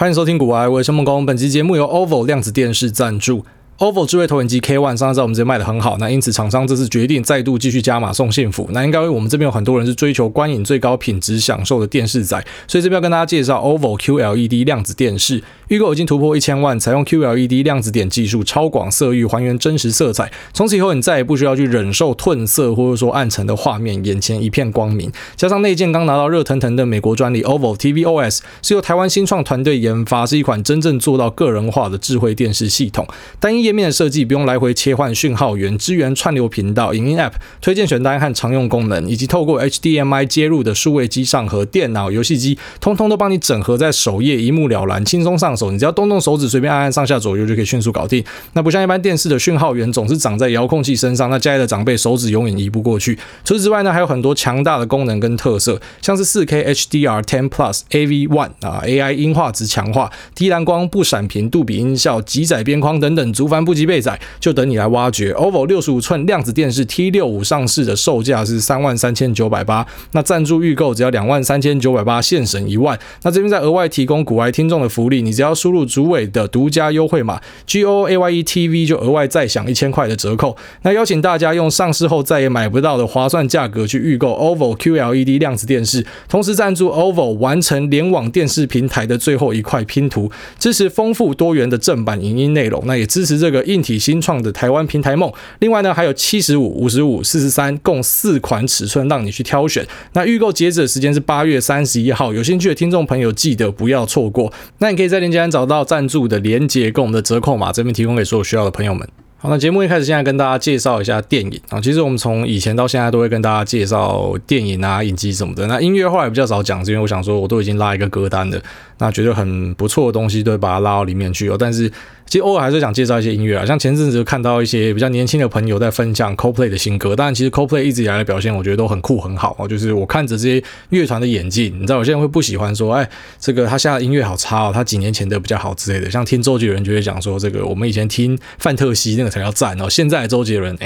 欢迎收听股癌，我是申梦工。本期节目由 OVO 量子电视赞助。OVO 智慧投影机 K1 上次在我们这边卖得很好，那因此厂商这次决定再度继续加码送幸福。那应该我们这边有很多人是追求观影最高品质享受的电视仔，所以这边要跟大家介绍 OVO QLED 量子电视，预购已经突破1000万，采用 QLED 量子点技术超广色域还原真实色彩，从此以后你再也不需要去忍受褪色或者说暗沉的画面，眼前一片光明。加上内建刚拿到热腾腾的美国专利 OVO TV OS 是由台湾新创团队研发，是一款真正做到个人化的智慧电视系统，单一页面的设计，不用来回切换讯号源，支援串流频道、影音 App、 推荐选单和常用功能，以及透过 HDMI 接入的数位机上和电脑、游戏机通通都帮你整合在首页，一目了然，轻松上手，你只要动动手指随便按按上下左右就可以迅速搞定。那不像一般电视的讯号源总是长在遥控器身上，那家里的长辈手指永远移不过去。除此之外呢，还有很多强大的功能跟特色，像是 4K HDR10+、 AV1、AI 音画质强化、低蓝光、不闪屏、杜比音效、极窄边框等等，足凡不及备载，就等你来挖掘。 OVO 65寸量子电视 T65 上市的售价是33,980，那赞助预购只要23,980，现省1万。那这边再额外提供股癌听众的福利，你只要输入主委的独家优惠码 gooayetv 就额外再享1000块的折扣。那邀请大家用上市后再也买不到的划算价格去预购 OVO QLED 量子电视，同时赞助 OVO 完成联网电视平台的最后一块拼图，支持丰富多元的正版影音内容，那也支持这个硬体新创的台湾平台梦。另外呢，还有75、55、43共4款尺寸让你去挑选。那预购截止的时间是8月31号，有兴趣的听众朋友记得不要错过。那你可以在链接栏找到赞助的连结跟我们的折扣码，这边提供给所有需要的朋友们。好，那节目一开始现在跟大家介绍一下电影啊。其实我们从以前到现在都会跟大家介绍电影啊、影集什么的。那音乐后来比较少讲，是因为我想说我都已经拉一个歌单了，那觉得很不错的东西都会把它拉到里面去哦。但是其实偶尔还是想介绍一些音乐啊，像前阵子看到一些比较年轻的朋友在分享 Coldplay 的新歌，但其实 Coldplay 一直以来的表现我觉得都很酷很好哦。就是我看着这些乐团的演技，你知道有些人会不喜欢说，哎，这个他现在的音乐好差哦，他几年前的比较好之类的。像听周杰伦就会讲说，这个我们以前听范特西那个才叫赞哦，现在的周杰伦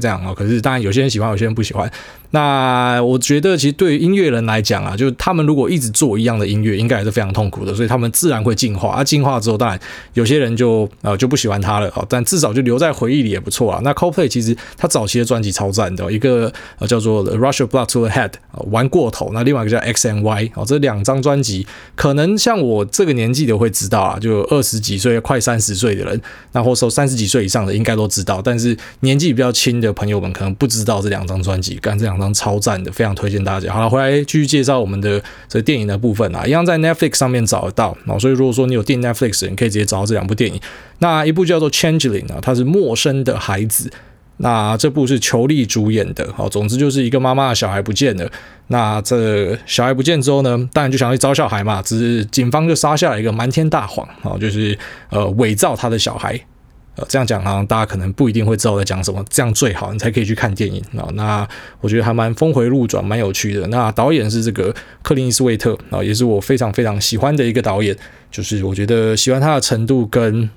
这样哦。可是当然有些人喜欢，有些人不喜欢。那我觉得其实对于音乐人来讲啊，就是他们如果一直做一样的音乐，应该也是非常痛苦的，所以他们自然会进化啊。进化之后，当然有些人就不喜欢他了哦，但至少就留在回忆里也不错啊。那 Coldplay 其实他早期的专辑超赞的哦，一个叫做 Rush of Blood to the Head 玩过头，那另外一个叫 X&Y 哦，这2张专辑可能像我这个年纪的会知道啊，就20几岁快30岁的人，那或者说30几岁以上的应该都知道，但是年纪比较轻的朋友们可能不知道这2张专辑，干这2张超赞的，非常推荐大家。好了，回来继续介绍我们的这电影的部分啊，一样在 Netflix 上面找得到哦，所以如果说你有订 Netflix， 你可以直接找到这2部电影。那一部叫做 Changeling 啊，它是陌生的孩子，那这部是裘莉主演的哦。总之就是一个妈妈的小孩不见了，那这小孩不见之后呢，当然就想要去找小孩嘛，只是警方就撒下了一个瞒天大谎哦，就是伪造他的小孩。这样讲好像大家可能不一定会知道我在讲什么，这样最好你才可以去看电影哦。那我觉得还蛮峰回路转，蛮有趣的。那导演是这个克林伊斯威特哦，也是我非常非常喜欢的一个导演。就是我觉得喜欢他的程度跟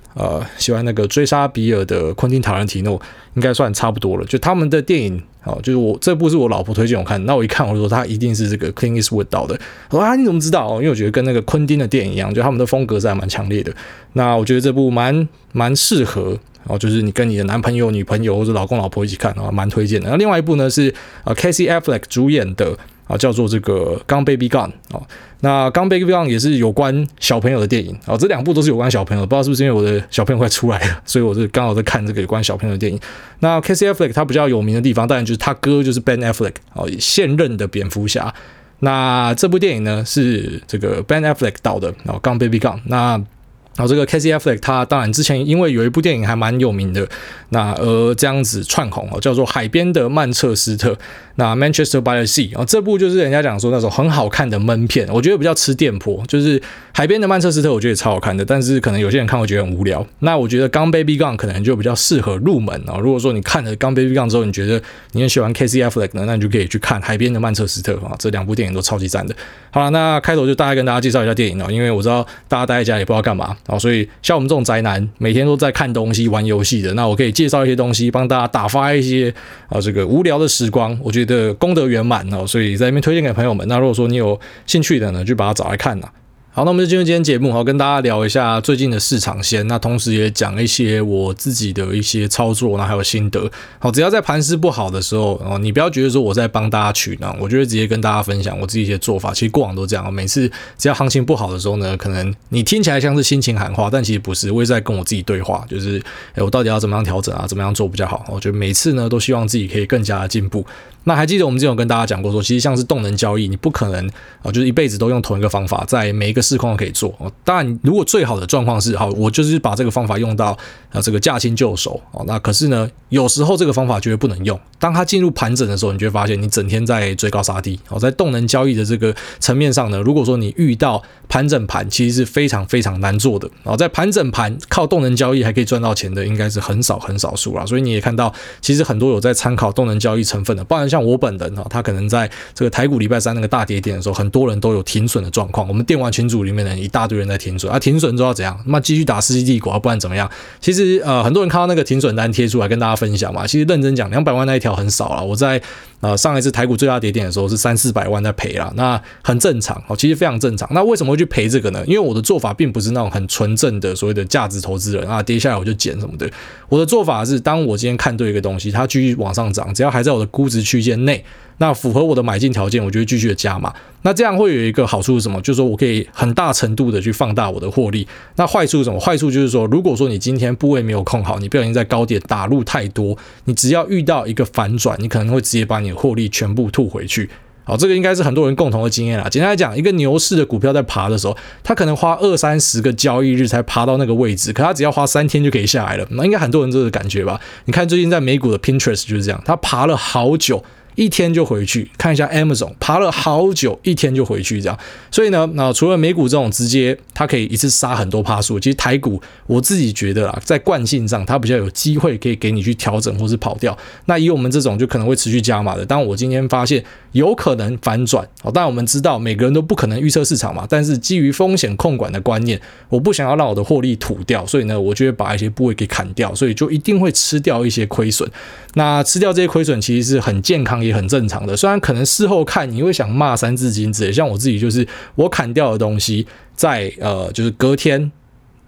喜欢那个追杀比尔的昆汀塔伦提诺应该算差不多了。就他们的电影哦，就是我这部是我老婆推荐我看，那我一看我就说他一定是这个 Clint Eastwood 导的。我说啊，你怎么知道哦？因为我觉得跟那个昆汀的电影一样，就他们的风格是还蛮强烈的。那我觉得这部蛮适合哦，就是你跟你的男朋友、女朋友或者老公、老婆一起看哦，蛮推荐的。那另外一部呢是Casey Affleck 主演的。叫做这个 Gone Baby Gone 哦，那 Gone Baby Gone 也是有关小朋友的电影哦，这2部都是有关小朋友的，不知道是不是因为我的小朋友快出来了，所以我是刚好在看这个有关小朋友的电影。那 Casey Affleck 他比较有名的地方，当然就是他哥就是 Ben Affleck 哦，现任的蝙蝠侠。那这部电影呢是这个 Ben Affleck 导的哦， Gone Baby Gone。那然后这个 Casey Affleck 他当然之前因为有一部电影还蛮有名的，那这样子串红哦，叫做《海边的曼彻斯特》，那 Manchester by the Sea 哦，这部就是人家讲说那种很好看的闷片，我觉得比较吃电波，就是《海边的曼彻斯特》我觉得也超好看的，但是可能有些人看会觉得很无聊。那我觉得《Gone Baby Gone》可能就比较适合入门哦。如果说你看了《Gone Baby Gone》之后，你觉得你很喜欢 Casey Affleck 呢，那你就可以去看《海边的曼彻斯特》啊，这2部电影都超级赞的。好了，那开头就大概跟大家介绍一下电影哦，因为我知道大家待在家也不知道干嘛。哦，所以像我们这种宅男，每天都在看东西、玩游戏的，那我可以介绍一些东西，帮大家打发一些这个无聊的时光，我觉得功德圆满哦。所以在那边推荐给朋友们。那如果说你有兴趣的呢，就把它找来看呐。好，那我们就进入今天节目，好，跟大家聊一下最近的市场线，那同时也讲一些我自己的一些操作，那还有心得。好，只要在盘势不好的时候，你不要觉得说我在帮大家取暖，我就会直接跟大家分享我自己一些做法。其实过往都这样，每次只要行情不好的时候呢，可能你听起来像是心情喊话，但其实不是，我也在跟我自己对话，就是我到底要怎么样调整啊，怎么样做比较好。我觉得每次呢都希望自己可以更加的进步。那还记得我们之前有跟大家讲过说，其实像是动能交易，你不可能就是一辈子都用同一个方法，在每一个市况可以做。当然，如果最好的状况是，好，我就是把这个方法用到这个驾轻就熟。那可是呢，有时候这个方法绝对不能用。当它进入盘整的时候，你就会发现你整天在追高杀低。在动能交易的这个层面上呢，如果说你遇到盘整盘，其实是非常非常难做的。在盘整盘靠动能交易还可以赚到钱的，应该是很少很少数啦。所以你也看到，其实很多有在参考动能交易成分的，不然像我本人他可能在这个台股礼拜三那个大跌点的时候，很多人都有停损的状况。我们电玩群组里面的一大堆人在停损，停损之后怎样？那继续打世纪帝国，不然怎么样？其实很多人看到那个停损单贴出来跟大家分享嘛，其实认真讲，200万那一条很少啦。我在上一次台股最大跌点的时候是300-400万在赔啦，那很正常，其实非常正常。那为什么会去赔这个呢？因为我的做法并不是那种很纯正的所谓的价值投资人啊，跌下来我就捡什么的。我的做法是，当我今天看对一个东西，它继续往上涨，只要还在我的估值区间内，那符合我的买进条件，我就会继续的加码。那这样会有一个好处是什么？就是说我可以很大程度的去放大我的获利。那坏处是什么？坏处就是说，如果说你今天部位没有控好，你不小心在高点打入太多，你只要遇到一个反转，你可能会直接把你的获利全部吐回去。好，这个应该是很多人共同的经验啦。简单来讲，一个牛市的股票在爬的时候，它可能花20-30个交易日才爬到那个位置，可它只要花3天就可以下来了。那应该很多人都有感觉吧？你看最近在美股的 Pinterest 就是这样，它爬了好久，1天就回去。看一下 Amazon 爬了好久，1天就回去这样。所以呢，除了美股这种直接它可以一次杀很多趴数，其实台股我自己觉得啦，在惯性上它比较有机会可以给你去调整或是跑掉。那以我们这种就可能会持续加码的。当我今天发现有可能反转，当然我们知道每个人都不可能预测市场嘛，但是基于风险控管的观念，我不想要让我的获利吐掉，所以呢，我就会把一些部位给砍掉，所以就一定会吃掉一些亏损。那吃掉这些亏损其实是很健康也很正常的，虽然可能事后看你会想骂三字经之类，像我自己就是我砍掉的东西在就是隔天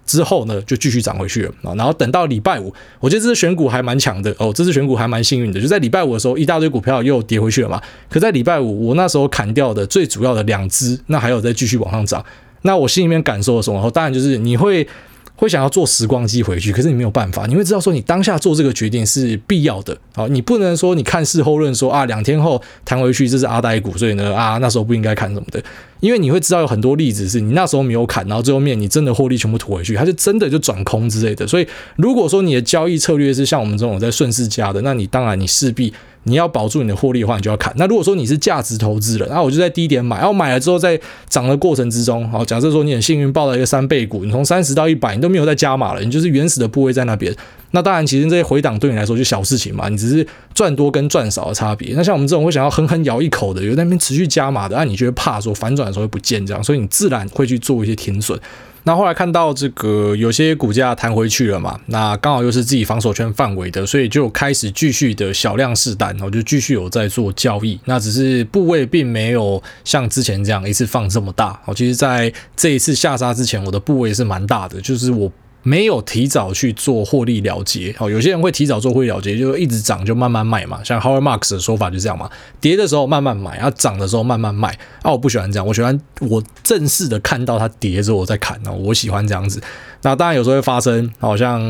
之后呢就继续涨回去了，然后等到礼拜5，我觉得这次选股还蛮强的哦，这次选股还蛮幸运的，就在礼拜5的时候一大堆股票又跌回去了嘛，可在礼拜5我那时候砍掉的最主要的2只，那还有再继续往上涨。那我心里面感受的时候，当然就是你会想要做时光机回去，可是你没有办法，你会知道说你当下做这个决定是必要的。好，你不能说你看事后论说啊，2天后弹回去这是阿呆股，所以呢啊那时候不应该看什么的，因为你会知道有很多例子是你那时候没有砍，然后最后面你真的获利全部吐回去，它就真的就转空之类的。所以如果说你的交易策略是像我们这种在顺势加的，那你当然你势必你要保住你的获利的话，你就要砍。那如果说你是价值投资人啊，我就在低点买，然后买了之后在涨的过程之中，好，假设说你很幸运抱到一个3倍股，你从30到100你都没有再加码了，你就是原始的部位在那边。那当然，其实这些回档对你来说就小事情嘛，你只是赚多跟赚少的差别。那像我们这种会想要狠咬一口的，有在那边持续加码的，那你就会怕说反转的时候会不见这样，所以你自然会去做一些停损。那后来看到这个有些股价弹回去了嘛，那刚好又是自己防守圈范围的，所以就开始继续的小量试单，我就继续有在做交易。那只是部位并没有像之前这样一次放这么大。其实在这一次下杀之前，我的部位是蛮大的，就是我没有提早去做获利了结。有些人会提早做获利了结，就一直涨就慢慢卖嘛，像 Howard Marks 的说法就这样嘛，跌的时候慢慢买，涨的时候慢慢卖。我不喜欢这样，我喜欢我正式的看到它跌之后我再砍，我喜欢这样子。那当然有时候会发生，好像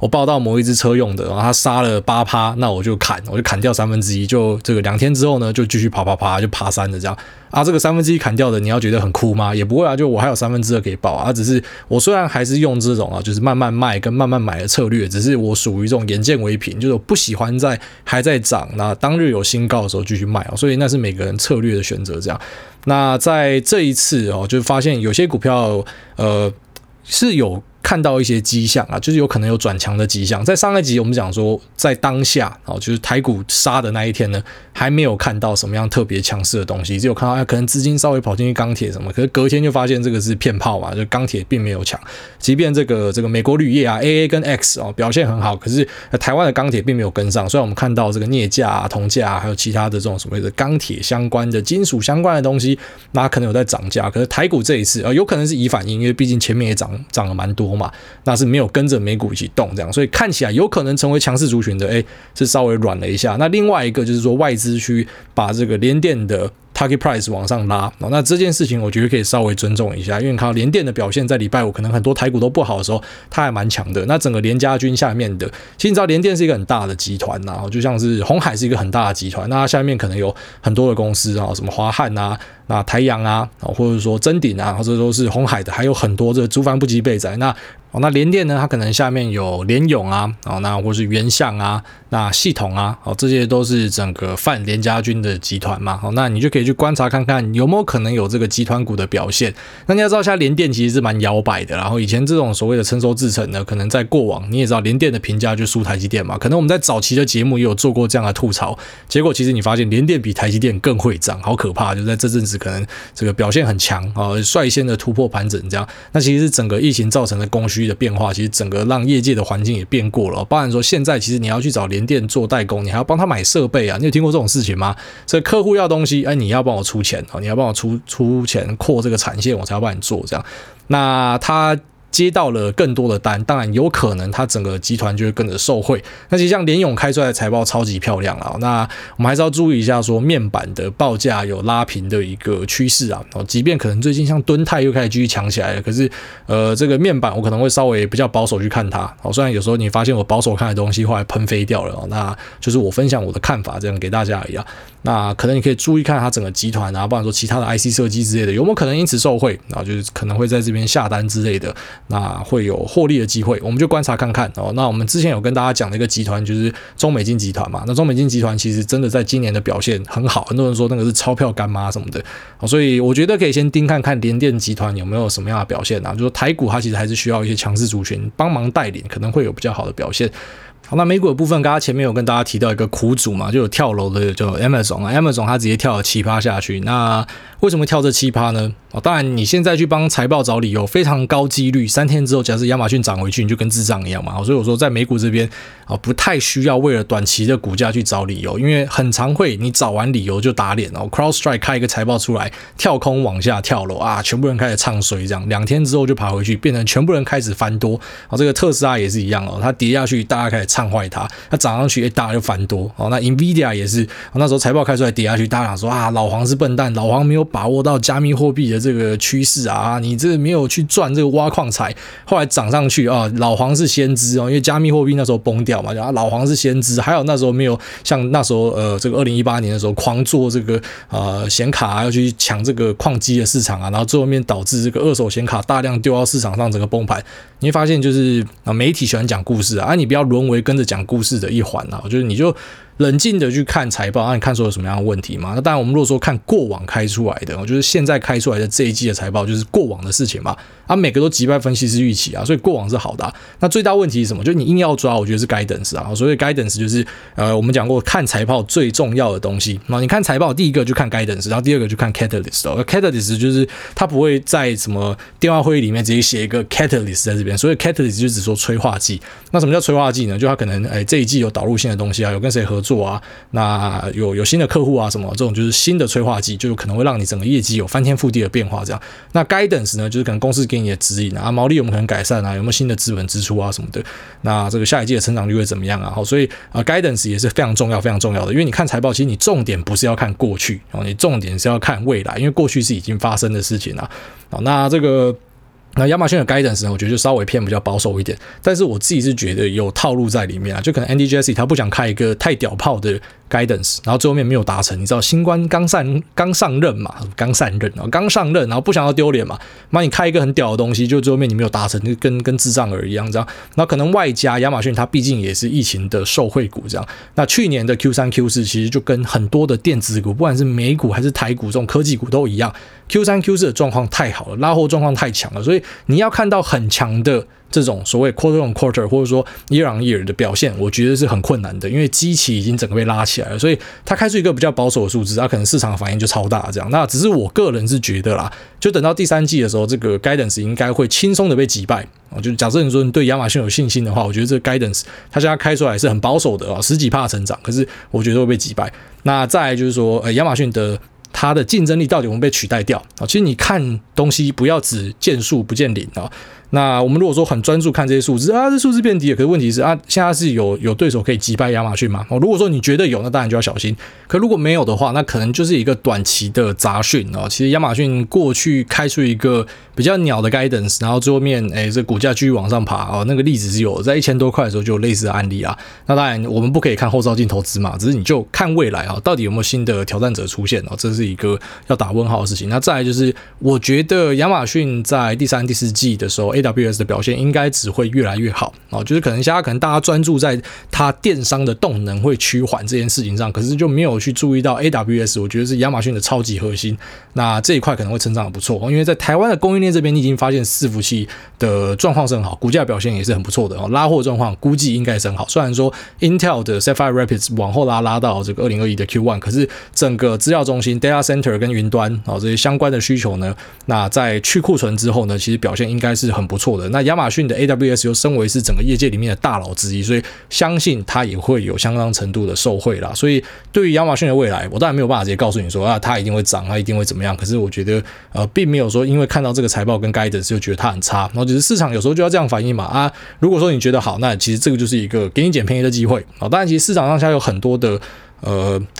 我报到某一只车用的，然后它杀了 8%， 那我就砍，掉1/3，就这个2天之后呢，就继续爬就爬3的这样。这个1/3砍掉的，你要觉得很酷吗？也不会啊，就我还有2可以报啊。只是我虽然还是用这种就是慢慢卖跟慢慢买的策略，只是我属于这种眼见为凭，就是我不喜欢在还在涨，那当日有新高的时候继续卖所以那是每个人策略的选择这样。那在这一次就发现有些股票是有看到一些迹象啊，就是有可能有转强的迹象。在上一集我们讲说，在当下就是台股杀的那一天呢，还没有看到什么样特别强势的东西，只有看到可能资金稍微跑进去钢铁什么，可是隔天就发现这个是骗炮嘛，就钢铁并没有强。即便这个美国铝业啊 AA 跟 X 哦表现很好，可是台湾的钢铁并没有跟上。虽然我们看到这个镍价啊、铜价啊，还有其他的这种什么的钢铁相关的、金属相关的东西，那可能有在涨价，可是台股这一次有可能是以反应，因为毕竟前面也涨了蛮多嘛，那是没有跟着美股一起动这样，所以看起来有可能成为强势族群的，是稍微软了一下。那另外一个就是说外资去把这个联电的 target price 往上拉，那这件事情我觉得可以稍微尊重一下，因为看到联电的表现在礼拜五可能很多台股都不好的时候，它还蛮强的。那整个联家军下面的，其实你知道联电是一个很大的集团啊，就像是鸿海是一个很大的集团，那它下面可能有很多的公司啊，什么华汉啊、那台阳啊，或者说臻鼎啊，这都是鸿海的，还有很多这族繁不及备载。那联电呢，它可能下面有联咏啊，那或是元相啊，那系统啊，这些都是整个泛联家军的集团嘛。那你就可以去观察看看有没有可能有这个集团股的表现。那你要知道，现在联电其实是蛮摇摆的。然后以前这种所谓的成熟制程呢，可能在过往你也知道，联电的评价就输台积电嘛。可能我们在早期的节目也有做过这样的吐槽。结果其实你发现联电比台积电更会涨，好可怕！就在这阵子可能这个表现很强啊，率先的突破盘整这样。那其实是整个疫情造成的供需的变化，其实整个让业界的环境也变过了。包含说现在其实你要去找联电做代工，你还要帮他买设备啊，你有听过这种事情吗？所以客户要东西，你要帮我出钱，你要帮我出钱扩这个产线，我才要帮你做这样。那他接到了更多的单，当然有可能他整个集团就会跟着受惠。那其实像联咏开出来的财报超级漂亮啦，那我们还是要注意一下说面板的报价有拉平的一个趋势啊。即便可能最近像敦泰又开始继续强起来了，可是这个面板我可能会稍微比较保守去看它。虽然有时候你发现我保守看的东西后来喷飞掉了，那就是我分享我的看法这样给大家而已啊。那可能你可以注意看它整个集团啊，不然说其他的 IC 设计之类的有没有可能因此受惠，就是可能会在这边下单之类的。那会有获利的机会，我们就观察看看哦。那我们之前有跟大家讲的一个集团就是中美金集团嘛。那中美金集团其实真的在今年的表现很好，很多人说那个是钞票干妈什么的，所以我觉得可以先盯看看联电集团有没有什么样的表现啊。就是台股它其实还是需要一些强势族群帮忙带领，可能会有比较好的表现。好，那美股的部分，刚刚前面有跟大家提到一个苦主嘛，就有跳楼的，就 Amazon 它直接跳了 7% 下去。那为什么跳这 7% 呢？当然你现在去帮财报找理由非常高几率，3天之后假设亚马逊涨回去，你就跟智障一样嘛。所以我说在美股这边不太需要为了短期的股价去找理由，因为很常会你找完理由就打脸。CrowdStrike 开一个财报出来，跳空往下跳楼啊，全部人开始唱衰这样，2天之后就爬回去，变成全部人开始翻多。这个特斯拉也是一样它跌下去大家开始唱坏它，它涨上去大家就翻多。那 Nvidia 也是那时候财报开出来跌下去，大家想说啊，老黄是笨蛋，老黄没有把握到加密货币的这个趋势啊，你这没有去赚这个挖矿财。后来涨上去啊，老黄是先知因为加密货币那时候崩掉嘛，老黄是先知。还有那时候没有像那时候这个2018年的时候狂做这个显卡要去抢这个矿机的市场啊，然后最后面导致这个二手显卡大量丢到市场上，整个崩盘。你会发现就是媒体喜欢讲故事啊，你不要沦为跟着讲故事的一环啊，就是你就冷静的去看财报，你看说有什么样的问题嘛？那当然，我们如果说看过往开出来的，就是现在开出来的这一季的财报，就是过往的事情嘛。每个都击败分析师预期啊，所以过往是好的啊。那最大问题是什么？就是你硬要抓，我觉得是 guidance 啊。所以 guidance 就是我们讲过看财报最重要的东西。你看财报，第一个就看 guidance， 然后第二个就看 catalyst。catalyst 就是它不会在什么电话会议里面直接写一个 catalyst 在这边，所以 catalyst 就只说催化剂。那什么叫催化剂呢？就它可能这一季有导入新的东西啊，有跟谁合作啊，那有新的客户啊什么，这种就是新的催化剂，就可能会让你整个业绩有翻天覆地的变化这样。那 guidance 呢，就是可能公司给你的指引啊，毛利我们可能改善啊，有没有新的资本支出啊什么的，那这个下一季的成长率会怎么样啊。所以guidance 也是非常重要非常重要的，因为你看财报其实你重点不是要看过去，你重点是要看未来，因为过去是已经发生的事情啊。那这个那亚马逊的 guidance 呢，我觉得就稍微偏比较保守一点，但是我自己是觉得有套路在里面啊，就可能 Andy Jassy 他不想开一个太屌炮的 guidance， 然后最后面没有达成。你知道新官刚上任嘛，刚上任，然后不想要丢脸嘛，你开一个很屌的东西，就最后面你没有达成，就跟智障儿一样这样。然后可能外加亚马逊它毕竟也是疫情的受惠股这样。那去年的 Q3、Q4 其实就跟很多的电子股，不管是美股还是台股这种科技股都一样。Q3、Q4 的状况太好了，拉货状况太强了，所以你要看到很强的这种所谓 quarter on quarter 或者说 year on year 的表现，我觉得是很困难的，因为基期已经整个被拉起来了，所以它开出一个比较保守的数字，它可能市场反应就超大这样。那只是我个人是觉得啦，就等到第三季的时候，这个 guidance 应该会轻松的被击败。就假设你说你对亚马逊有信心的话，我觉得这个 guidance 它现在开出来是很保守的啊，10几%成长，可是我觉得会被击败。那再来就是说，亚马逊的它的竞争力到底有没有被取代掉？其实你看东西不要只见数不见零啊。那我们如果说很专注看这些数字啊，这数字变低了，可是问题是啊，现在是有对手可以击败亚马逊吗？如果说你觉得有，那当然就要小心。可如果没有的话，那可能就是一个短期的杂讯啊。其实亚马逊过去开出一个比较鸟的 guidance， 然后最后面这股价继续往上爬啊，那个例子是有在1000多块的时候就有类似的案例啊。那当然我们不可以看后照镜投资嘛，只是你就看未来啊，到底有没有新的挑战者出现啊，这是一个要打问号的事情。那再来就是，我觉得亚马逊在第三、第四季的时候，AWS 的表现应该只会越来越好，就是可能现在可能大家专注在它电商的动能会趋缓这件事情上，可是就没有去注意到 AWS， 我觉得是亚马逊的超级核心。那这一块可能会成长的不错，因为在台湾的供应链这边，你已经发现伺服器的状况是很好，股价表现也是很不错的，拉货状况估计应该是很好。虽然说 Intel 的 Sapphire Rapids 往后拉到这个2021的 Q1， 可是整个资料中心 Data Center 跟云端这些相关的需求呢，那在去库存之后呢，其实表现应该是很不错的。那亚马逊的 AWS 又身为是整个业界里面的大佬之一，所以相信它也会有相当程度的受惠啦。所以对于亚马逊的未来，我当然没有办法直接告诉你说啊，它一定会涨，它一定会怎么样。可是我觉得并没有说因为看到这个财报跟 guidance 就觉得它很差。然后只是市场有时候就要这样反应嘛啊。如果说你觉得好，那其实这个就是一个给你捡便宜的机会。好，当然其实市场上现在有很多的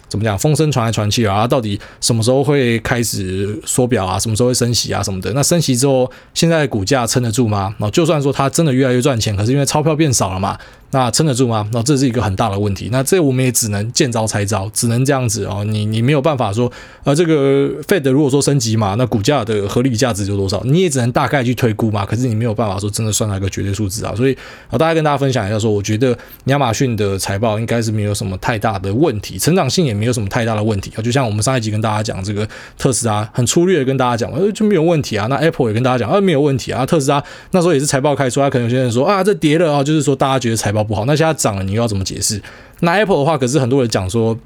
怎么讲？风声传来传去啊，到底什么时候会开始缩表啊？什么时候会升息啊？什么的？那升息之后，现在的股价撑得住吗？就算说它真的越来越赚钱，可是因为钞票变少了嘛，那撑得住吗？这是一个很大的问题。那这我们也只能见招拆招，只能这样子哦。你没有办法说，这个 Fed 如果说升级嘛，那股价的合理价值就多少？你也只能大概去推估嘛。可是你没有办法说真的算到一个绝对数字啊。所以，大概跟大家分享一下说，我觉得亚马逊的财报应该是没有什么太大的问题。成长性也没有什么太大的问题，就像我们上一集跟大家讲这个特斯拉，很粗略的跟大家讲就没有问题啊。那 Apple 也跟大家讲没有问题啊。特斯拉那时候也是财报开出来，可能有些人说啊这跌了啊，就是说大家觉得财报不好。那现在涨了，你又要怎么解释？那 Apple 的话，可是很多人讲说。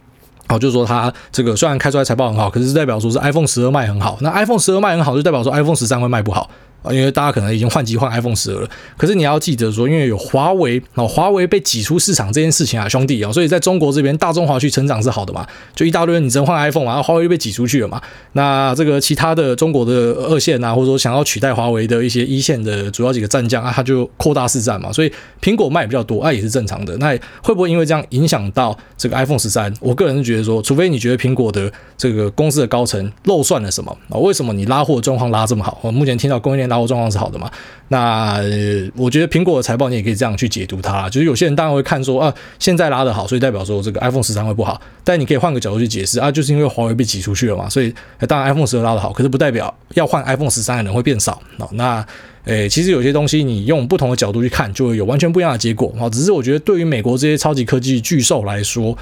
好，就是说它这个虽然开出来财报很好，可是代表说是 iPhone 12卖很好。那 iPhone 12卖很好，就代表说 iPhone 13会卖不好，因为大家可能已经换机换 iPhone 12了。可是你要记得说，因为有华为，华为被挤出市场这件事情啊，兄弟啊，所以在中国这边大中华区成长是好的嘛，就一大堆人你真换 iPhone 嘛，华为就被挤出去了嘛。那这个其他的中国的二线啊，或者说想要取代华为的一些一线的主要几个战将啊，他就扩大市占嘛，所以苹果卖比较多，那也是正常的。那会不会因为这样影响到这个 iPhone 13？我个人觉得。说，除非你觉得苹果的这个公司的高层漏算了什么，为什么你拉货状况拉这么好？我目前听到供应链拉货状况是好的嘛？那我觉得苹果的财报你也可以这样去解读它，就是有些人当然会看说啊，现在拉的好，所以代表说这个 iPhone 13会不好，但你可以换个角度去解释啊，就是因为华为被挤出去了嘛，所以当然 iPhone 12拉的好，可是不代表要换 iPhone 13的人会变少。那其实有些东西你用不同的角度去看，就会有完全不一样的结果。只是我觉得对于美国这些超级科技巨兽来说。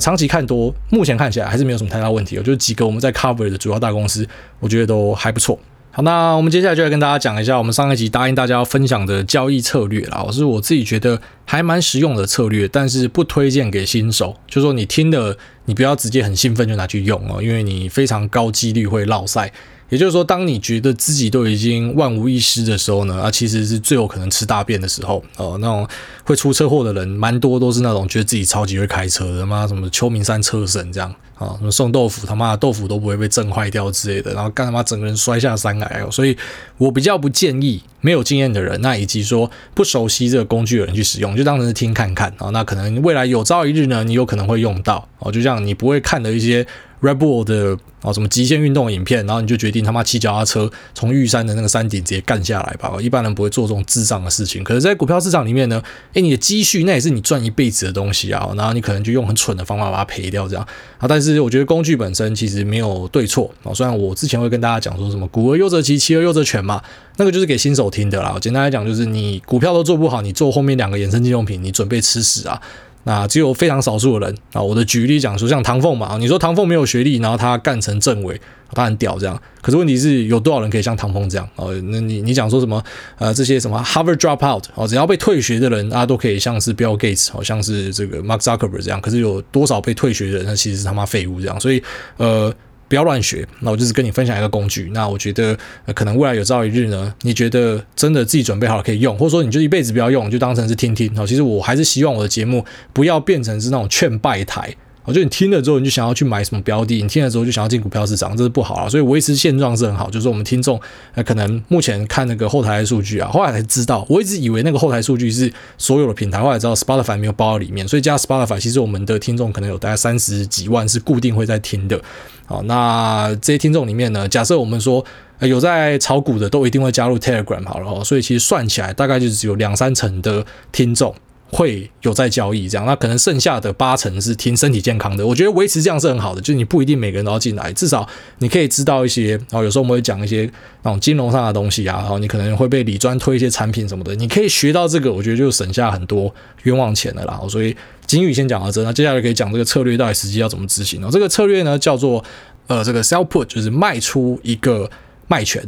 长期看多，目前看起来还是没有什么太大问题。就是几个我们在 cover 的主要大公司，我觉得都还不错。好，那我们接下来就来跟大家讲一下我们上一集答应大家要分享的交易策略啦，是我自己觉得还蛮实用的策略，但是不推荐给新手。就是说你听了，你不要直接很兴奋就拿去用哦，因为你非常高几率会落赛。也就是说，当你觉得自己都已经万无一失的时候呢，其实是最有可能吃大便的时候。那种会出车祸的人，蛮多都是那种觉得自己超级会开车的嘛，什么秋名山车神这样啊，什么送豆腐，他妈的豆腐都不会被震坏掉之类的，然后干他妈整个人摔下山来哦。所以我比较不建议没有经验的人，那以及说不熟悉这个工具的人去使用，就当成是听看看啊。那可能未来有朝一日呢，你有可能会用到哦。就像你不会看的一些。Red Bull 的什么极限运动影片，然后你就决定他妈骑脚踏车从玉山的那个山顶直接干下来吧。一般人不会做这种智障的事情。可是，在股票市场里面呢，你的积蓄那也是你赚一辈子的东西啊，然后你可能就用很蠢的方法把它赔掉这样啊。但是我觉得工具本身其实没有对错啊。虽然我之前会跟大家讲说什么“股而优则吉，其而优则全”嘛，那个就是给新手听的啦。简单来讲，就是你股票都做不好，你做后面两个衍生金用品，你准备吃屎啊。那只有非常少数的人啊，我的举例讲说，像唐凤嘛，你说唐凤没有学历，然后他干成政委，他很屌这样。可是问题是有多少人可以像唐凤这样啊？那你讲说什么这些什么 Harvard dropout 啊，只要被退学的人啊，都可以像是 Bill Gates， 好像是这个 Mark Zuckerberg 这样。可是有多少被退学的人，他其实是他妈废物这样。所以不要乱学，那我就是跟你分享一个工具。那我觉得可能未来有朝一日呢，你觉得真的自己准备好了可以用，或者说你就一辈子不要用，就当成是听听。其实我还是希望我的节目不要变成是那种劝败台。我觉得你听了之后你就想要去买什么标的，你听了之后就想要进股票市场，这是不好啦。所以维持现状是很好，就是我们听众可能目前看那个后台的数据啊，后来才知道，我一直以为那个后台数据是所有的平台，后来知道 Spotify 没有包到里面，所以加 Spotify 其实我们的听众可能有大概30几万是固定会在听的。好，那这些听众里面呢，假设我们说有在炒股的都一定会加入 Telegram 好了，所以其实算起来大概就只有2-3成的听众会有在交易这样，那可能剩下的8成是听身体健康的。我觉得维持这样是很好的，就是你不一定每个人都要进来，至少你可以知道一些，然后有时候我们会讲一些那种金融上的东西啊，然后你可能会被理专推一些产品什么的，你可以学到这个，我觉得就省下很多冤枉钱了啦。所以金宇先讲到这，那接下来可以讲这个策略到底实际要怎么执行。这个策略呢叫做这个 sell put， 就是卖出一个卖权。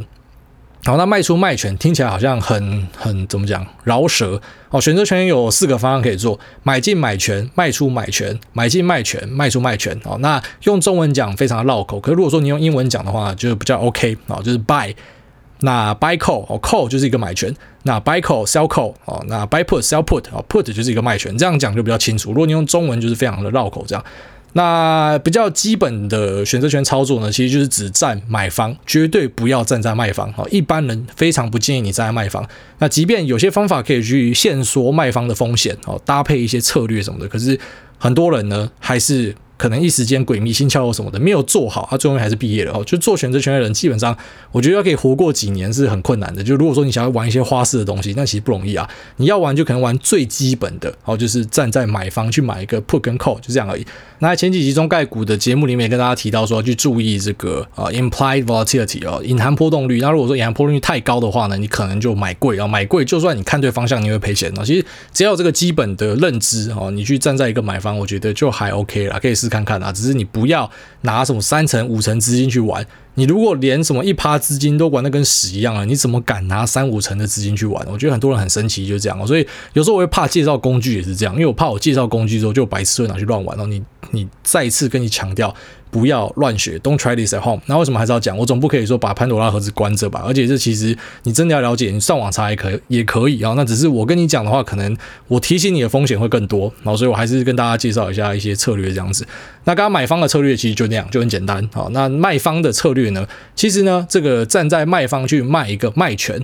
好，那卖出卖权听起来好像很怎么讲饶舌哦。选择权有4个方向可以做：买进买权、卖出买权、买进卖权、卖出卖权。哦，那用中文讲非常的绕口，可是如果说你用英文讲的话，就是比较 OK 哦，就是 buy。那 buy call， call 就是一个买权，那 buy call sell call， 那 buy put sell put， put 就是一个卖权，这样讲就比较清楚。如果你用中文就是非常的绕口这样。那比较基本的选择权操作呢，其实就是只站买方，绝对不要站在卖方。一般人非常不建议你站在卖方。那即便有些方法可以去限缩卖方的风险，搭配一些策略什么的，可是很多人呢还是可能一时间鬼迷心窍什么的没有做好，最后面还是毕业了。就做选择权的人基本上我觉得要可以活过几年是很困难的，就如果说你想要玩一些花式的东西，那其实不容易啊。你要玩就可能玩最基本的，就是站在买方去买一个 put 跟 call， 就这样而已。那前几集中概股的节目里面也跟大家提到说，去注意这个implied volatility， 隐含波动率。那如果说隐含波动率太高的话呢，你可能就买贵啊，买贵就算你看对方向你会赔钱。其实只要有这个基本的认知，你去站在一个买方，我觉得就还 OK 啦，可以试看看啦。只是你不要拿什么3成5成资金去玩，你如果连什么1%资金都玩得跟屎一样了，你怎么敢拿3-5成的资金去玩？我觉得很多人很神奇就这样所以有时候我会怕介绍工具也是这样，因为我怕我介绍工具之后就白痴会拿去乱玩你再一次跟你强调不要乱学 ，Don't try this at home。那为什么还是要讲？我总不可以说把潘多拉盒子关着吧？而且这其实你真的要了解，你上网查也可以啊。那只是我跟你讲的话，可能我提醒你的风险会更多，然后所以我还是跟大家介绍一下一些策略这样子。那刚刚买方的策略其实就那样，就很简单啊。那卖方的策略呢？其实呢，这个站在卖方去卖一个卖权，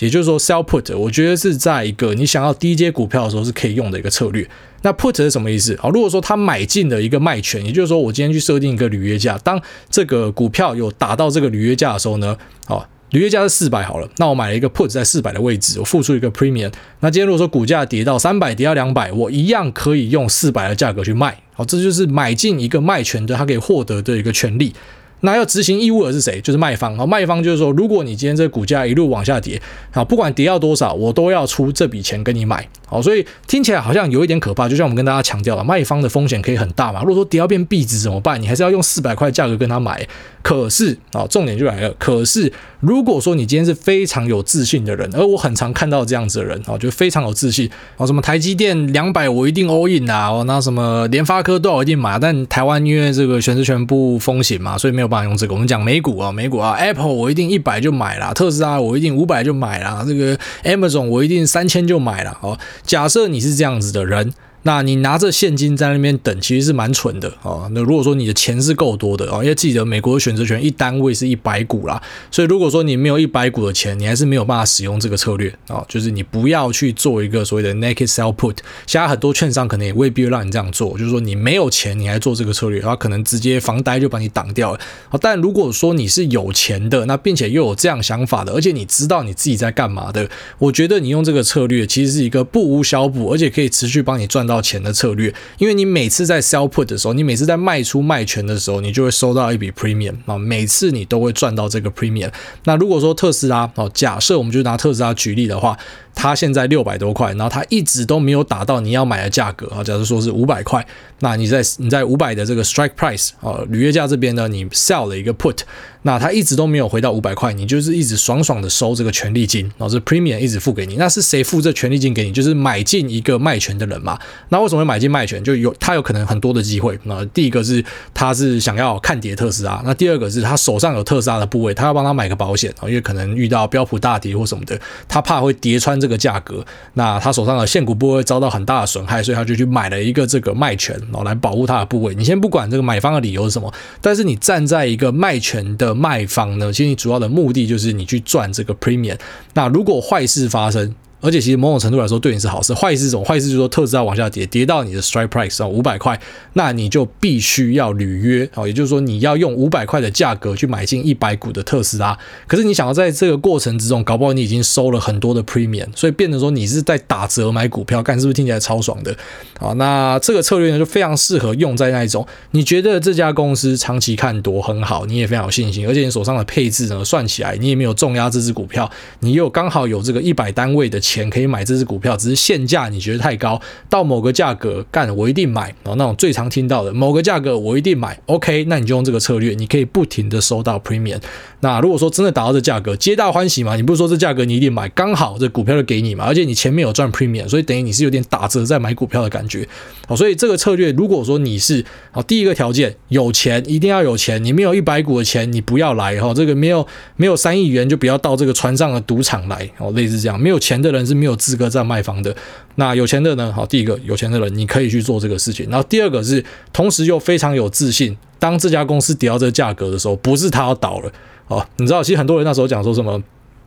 也就是说 sell put， 我觉得是在一个你想要低阶股票的时候是可以用的一个策略。那 put 是什么意思？好，如果说他买进了一个卖权，也就是说我今天去设定一个履约价，当这个股票有打到这个履约价的时候呢，好，履约价是400好了，那我买了一个 put 在400的位置，我付出一个 premium。那今天如果说股价跌到300，跌到200，我一样可以用400的价格去卖。好，这就是买进一个卖权的，他可以获得的一个权利。那要执行义务的是谁？就是卖方。卖方就是说，如果你今天这个股价一路往下跌，不管跌到多少，我都要出这笔钱跟你买。所以听起来好像有一点可怕，就像我们跟大家强调了，卖方的风险可以很大嘛。如果说跌到变币值怎么办？你还是要用400块价格跟他买。可是重点就来了，可是如果说你今天是非常有自信的人，而我很常看到这样子的人，就非常有自信，什么台积电200我一定 all in 啦，那什么联发科都要一定买，但台湾因为这个选择权不风险嘛，所以没有办法用这个。我们讲美股啊 Apple 我一定100就买啦，特斯拉我一定500就买啦，这个 Amazon 我一定3000就买啦。假设你是这样子的人，那你拿着现金在那边等，其实是蛮蠢的啊。那如果说你的钱是够多的啊，要记得美国的选择权一单位是100股啦，所以如果说你没有100股的钱，你还是没有办法使用这个策略啊。就是你不要去做一个所谓的 naked sell put， 现在很多券商可能也未必让你这样做，就是说你没有钱你还做这个策略，然后可能直接房贷就把你挡掉了。但如果说你是有钱的，那并且又有这样想法的，而且你知道你自己在干嘛的，我觉得你用这个策略其实是一个不无小补，而且可以持续帮你赚到钱的策略。因为你每次在 sell put 的时候，你每次在卖出卖权的时候，你就会收到一笔 premium， 每次你都会赚到这个 premium。那如果说特斯拉，假设我们就拿特斯拉举例的话，它现在600多块，然后它一直都没有打到你要买的价格啊。假如说是500块，那你在500的这个 strike price 啊，履约价这边呢，你 sell 了一个 put， 那它一直都没有回到500块，你就是一直爽爽的收这个权利金，然后这 premium 一直付给你。那是谁付这权利金给你？就是买进一个卖权的人嘛。那为什么会买进卖权？就他有可能很多的机会。那第一个是他是想要看跌特斯拉，那第二个是他手上有特斯拉的部位，他要帮他买个保险，因为可能遇到标普大跌或什么的，他怕会跌穿这个价格，那他手上的现股部位遭到很大的损害，所以他就去买了一个这个卖权，然后来保护他的部位。你先不管这个买方的理由是什么，但是你站在一个卖权的卖方呢，其实你主要的目的就是你去赚这个 premium。 那如果坏事发生，而且其实某种程度来说对你是好事。坏事是什么？坏事就是说特斯拉往下跌，跌到你的 strike price 500块，那你就必须要履约，也就是说你要用500块的价格去买进100股的特斯拉。可是你想要在这个过程之中，搞不好你已经收了很多的 premium， 所以变成说你是在打折买股票，干是不是听起来超爽的？好，那这个策略呢就非常适合用在那一种你觉得这家公司长期看多很好，你也非常有信心，而且你手上的配置呢算起来你也没有重压这只股票，你又刚好有这个100单位的钱可以买这只股票，只是现价你觉得太高，到某个价格干我一定买，然后那种最常听到的某个价格我一定买 OK， 那你就用这个策略，你可以不停的收到 premium。 那如果说真的打到这价格，皆大欢喜嘛，你不是说这价格你一定买，刚好这股票就给你嘛，而且你前面有赚 premium， 所以等于你是有点打折在买股票的感觉。好，所以这个策略如果说你是第一个条件有钱，一定要有钱，你没有100股的钱你不要来，这个没有3亿元就不要到这个船上的赌场来，类似这样，没有钱的人是没有资格在卖房的。那有钱的呢，好，第一个有钱的人你可以去做这个事情，然后第二个是同时又非常有自信，当这家公司跌到这个价格的时候，不是他要倒了。好，你知道其实很多人那时候讲说什么，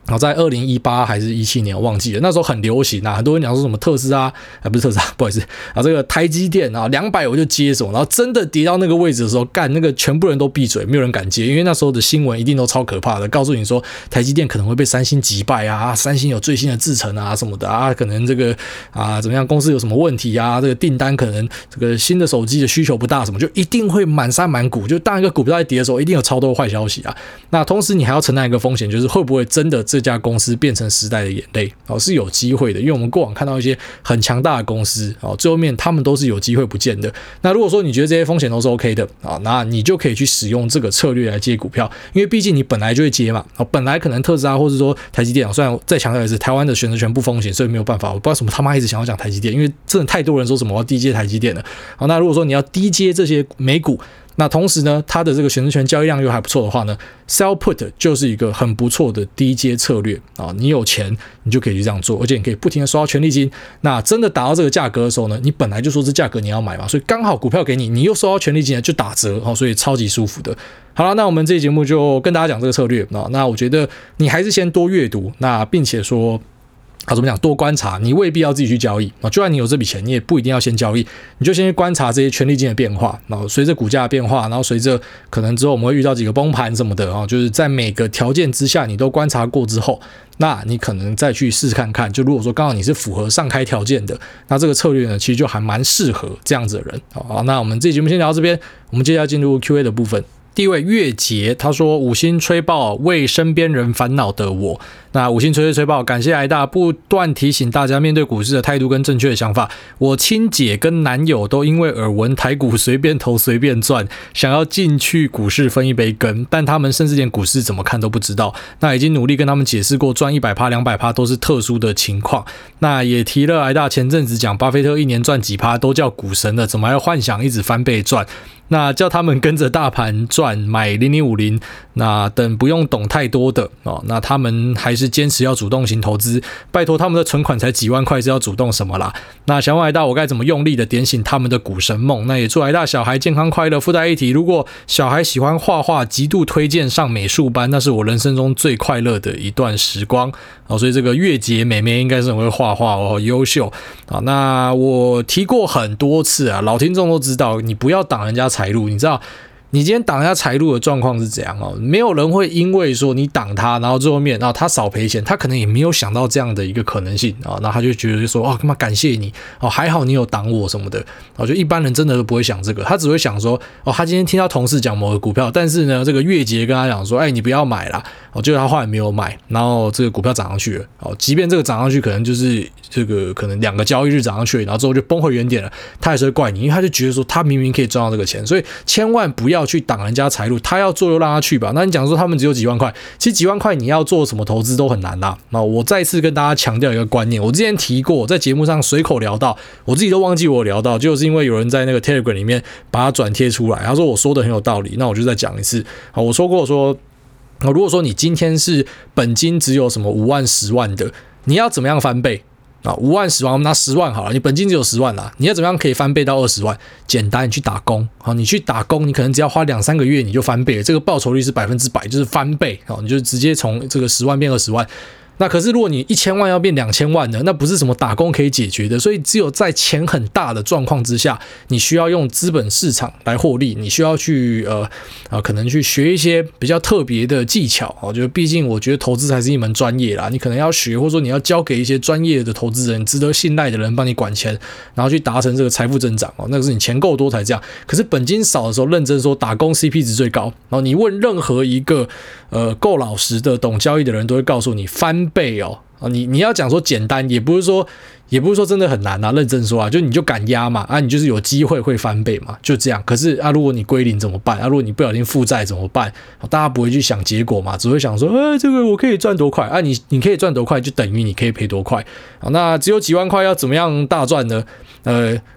然后在2018还是17年我忘记了，那时候很流行啊，很多人讲说什么特斯拉不是特斯拉，不好意思啊，这个台积电啊200我就接手，然后真的跌到那个位置的时候，干那个全部人都闭嘴，没有人敢接，因为那时候的新闻一定都超可怕的，告诉你说台积电可能会被三星击败啊，三星有最新的制程啊什么的啊，可能这个啊怎么样，公司有什么问题啊，这个订单可能这个新的手机的需求不大什么，就一定会满山满谷，就当一个股票在跌的时候一定有超多坏消息啊。那同时你还要承担一个风险，就是会不会真的这家公司变成时代的眼泪，是有机会的，因为我们过往看到一些很强大的公司，最后面他们都是有机会不见的。那如果说你觉得这些风险都是 OK 的，那你就可以去使用这个策略来接股票，因为毕竟你本来就会接嘛，本来可能特斯拉或是说台积电，虽然再强调一次台湾的选择权不风险，所以没有办法，我不知道什么他妈一直想要讲台积电，因为真的太多人说什么要低接台积电了。那如果说你要低接这些美股，那同时呢它的这个选择权交易量又还不错的话呢， Sell Put 就是一个很不错的低阶策略啊。你有钱你就可以去这样做，而且你可以不停的收到权利金，那真的打到这个价格的时候呢，你本来就说这价格你要买嘛，所以刚好股票给你，你又收到权利金就打折，所以超级舒服的。好了，那我们这期节目就跟大家讲这个策略啊。那我觉得你还是先多阅读，那并且说怎么讲，多观察，你未必要自己去交易，就算你有这笔钱你也不一定要先交易，你就先去观察这些权利金的变化，然后随着股价的变化，然后随着可能之后我们会遇到几个崩盘什么的，就是在每个条件之下你都观察过之后，那你可能再去试看看，就如果说刚好你是符合上开条件的，那这个策略呢其实就还蛮适合这样子的人。好，那我们这期节目先聊到这边，我们接下来进入 Q&A 的部分。第一位月杰，他说5星吹爆为身边人烦恼的我。那5星吹爆，感谢挨大不断提醒大家面对股市的态度跟正确的想法。我亲姐跟男友都因为耳闻台股随便投随便赚，想要进去股市分一杯羹，但他们甚至连股市怎么看都不知道。那已经努力跟他们解释过赚 100%、200% 都是特殊的情况。那也提了挨大前阵子讲巴菲特一年赚几%都叫股神了，怎么还要幻想一直翻倍赚？那叫他们跟着大盘赚，买0050，那等不用懂太多的哦。那他们还是坚持要主动型投资，拜托他们的存款才几万块是要主动什么啦？那想问挨大我该怎么用力的点醒他们的股神梦？那也祝挨大小孩健康快乐。附带一提，如果小孩喜欢画画，极度推荐上美术班，那是我人生中最快乐的一段时光哦。所以这个月姐妹妹应该是很会画画哦，优秀啊。那我提过很多次啊，老听众都知道，你不要挡人家。你知道你今天挡下财路的状况是怎样哦？没有人会因为说你挡他，然后最后面啊他少赔钱，他可能也没有想到这样的一个可能性啊，那他就觉得说哦，干嘛感谢你哦，还好你有挡我什么的。我觉得一般人真的不会想这个，他只会想说哦，他今天听到同事讲某个股票，但是呢这个月结跟他讲说，哎，你不要买啦，哦，结果他后来没有买，然后这个股票涨上去了，哦，即便这个涨上去可能就是这个可能2个交易日涨上去，然后之后就崩回原点了，他还是会怪你，因为他就觉得说他明明可以赚到这个钱，所以千万不要去挡人家财路，他要做就让他去吧。那你讲说他们只有几万块，其实几万块你要做什么投资都很难啦。那我再次跟大家强调一个观念，我之前提过，在节目上随口聊到，我自己都忘记我聊到，就是因为有人在那个 Telegram 里面把它转贴出来，他说我说的很有道理，那我就再讲一次。好，我说过说，如果说你今天是本金只有什么5万10万的，你要怎么样翻倍？5万10万，我们拿10万好了，你本金只有10万啦，你要怎么样可以翻倍到20万？简单，你去打工，你去打工，你可能只要花2-3个月你就翻倍了，这个报酬率是100%，就是翻倍，你就直接从这个10万变20万。那可是如果你1000万要变2000万呢，那不是什么打工可以解决的，所以只有在钱很大的状况之下，你需要用资本市场来获利，你需要去可能去学一些比较特别的技巧哦，就毕竟我觉得投资才是一门专业啦，你可能要学，或者说你要交给一些专业的投资人、值得信赖的人帮你管钱，然后去达成这个财富增长哦，那个是你钱够多才这样。可是本金少的时候，认真说打工 CP 值最高，然后你问任何一个够老实的懂交易的人都会告诉你翻倍哦，你要讲说简单，也不是说真的很难啊，认真说啊，就你就敢压嘛，啊，你就是有机会会翻倍嘛，就这样。可是啊，如果你归零怎么办？啊，如果你不小心负债怎么办？大家不会去想结果嘛，只会想说，这个我可以赚多快啊，你可以赚多快，就等于你可以赔多快。好，那只有几万块要怎么样大赚呢？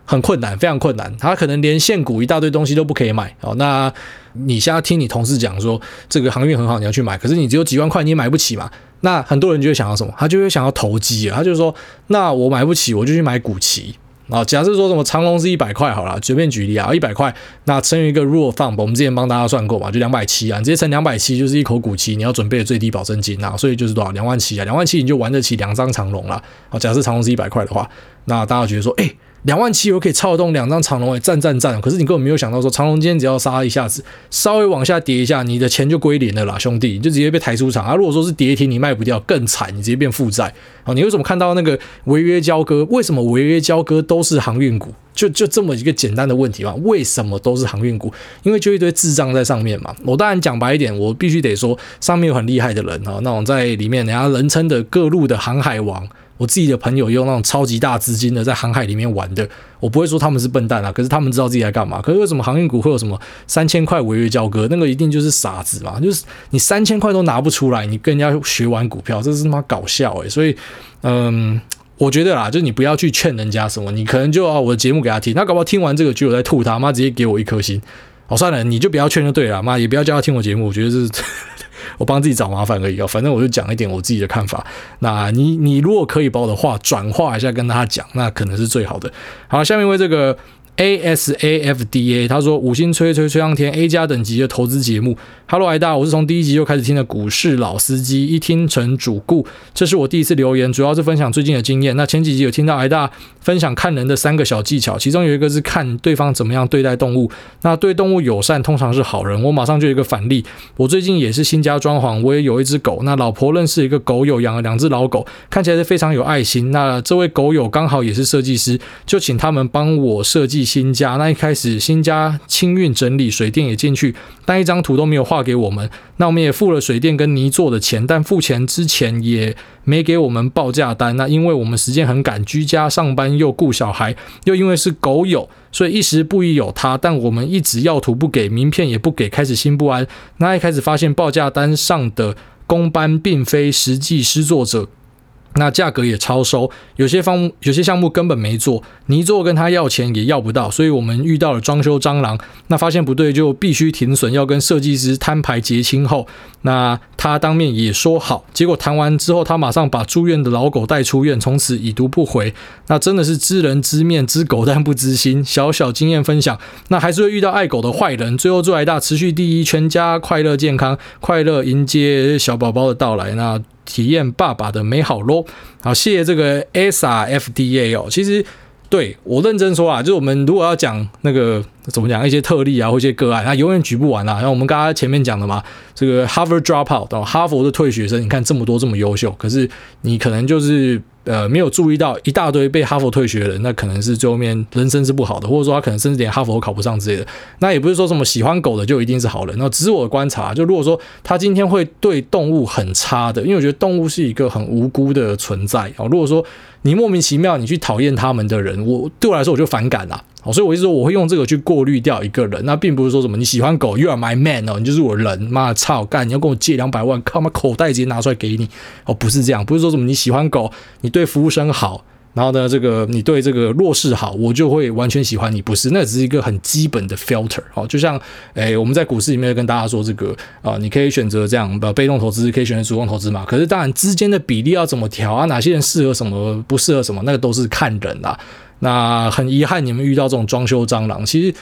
很困难，非常困难。他可能连现股一大堆东西都不可以买。好，那你现在听你同事讲说这个行业很好，你要去买，可是你只有几万块，你也买不起嘛。那很多人就会想要什么？他就会想要投机了，他就说，那我买不起，我就去买股期。假设说什么长隆是100块好了，随便举例啊，100块，那乘以一个 rule of thumb， 我们之前帮大家算过嘛，就270啊，你直接乘270就是一口股期你要准备的最低保证金啊，所以就是多少2万7啊，2万7你就玩得起2张长隆啦。假设长隆是100块的话，那大家觉得说，2万7我可以操动2张长龙，赞！可是你根本没有想到说，长龙今天只要杀一下子，稍微往下跌一下，你的钱就归零了啦，兄弟，你就直接被抬出场啊！如果说是跌停，你卖不掉更惨，你直接变负债啊！你为什么看到那个违约交割？为什么违约交割都是航运股？就这么一个简单的问题嘛？为什么都是航运股？因为就一堆智障在上面嘛。我当然讲白一点，我必须得说，上面有很厉害的人啊，那种在里面人家人称的各路的航海王。我自己的朋友用那种超级大资金的在航海里面玩的，我不会说他们是笨蛋啊，可是他们知道自己在干嘛。可是为什么航运股会有什么3000块违约交割？那个一定就是傻子嘛，就是你3000块都拿不出来，你跟人家学玩股票，这是他妈搞笑欸。所以，我觉得啦，就是你不要去劝人家什么，你可能就我的节目给他听，他搞不好听完这个就有在吐他妈，直接给我1颗星。好，算了，你就不要劝就对了，妈也不要叫他听我节目，我觉得是。我帮自己找麻烦而已，反正我就讲一点我自己的看法。那你如果可以把我的话转化一下跟他讲，那可能是最好的。好，下面为这个 ASAFDA， 他说5星吹上天 A 加等级的投资节目。Hello 艾大，我是从第1集就开始听的股市老司机，一听成主顾，这是我第一次留言，主要是分享最近的经验。那前几集有听到艾大分享看人的3个小技巧，其中有一个是看对方怎么样对待动物，那对动物友善通常是好人。我马上就有一个反例，我最近也是新家装潢，我也有一只狗，那老婆认识一个狗友，养了2只老狗，看起来是非常有爱心。那这位狗友刚好也是设计师，就请他们帮我设计新家。那一开始新家清运整理，水电也进去，但一张图都没有画给我们。那我们也付了水电跟泥做的钱，但付钱之前也没给我们报价单。那因为我们时间很赶，居家上班又顾小孩，又因为是狗友，所以一时不疑有他，但我们一直要图不给，名片也不给，开始心不安。那一开始发现报价单上的工班并非实际施作者，那价格也超收，有些项目根本没做，泥做跟他要钱也要不到，所以我们遇到了装修蟑螂。那发现不对就必须停损，要跟设计师摊牌结清后，那他当面也说好，结果谈完之后他马上把住院的老狗带出院，从此已读不回。那真的是知人知面知狗但不知心，小小经验分享。那还是会遇到爱狗的坏人。最后祝艾大持续第一，全家快乐健康，快乐迎接小宝宝的到来，那体验爸爸的美好咯。好，谢谢这个 SRFDA 哦。其实对我认真说啊，就是我们如果要讲那个怎么讲，一些特例啊，或一些个案，那永远举不完啊。然后我们刚刚前面讲的嘛，这个 Harvard dropout， 哈佛的退学生，你看这么多这么优秀，可是你可能就是没有注意到一大堆被哈佛退学的人，那可能是最后面人生是不好的，或者说他可能甚至连哈佛考不上之类的。那也不是说什么喜欢狗的就一定是好人，那只是我的观察，就如果说他今天会对动物很差的，因为我觉得动物是一个很无辜的存在，如果说你莫名其妙你去讨厌他们的人，对我来说我就反感啦。好，所以我一直说我会用这个去过滤掉一个人，那并不是说什么你喜欢狗 You are my man、哦、你就是我人，妈操干你要跟我借200万，靠妈口袋直接拿出来给你、哦、不是这样，不是说什么你喜欢狗你对服务生好，然后呢这个你对这个弱势好我就会完全喜欢你，不是，那只是一个很基本的 filter、哦、就像我们在股市里面跟大家说这个、你可以选择这样被动投资，可以选择主动投资嘛，可是当然之间的比例要怎么调啊，哪些人适合什么不适合什么，那个都是看人啦、啊。那很遗憾你们遇到这种装修蟑螂，其实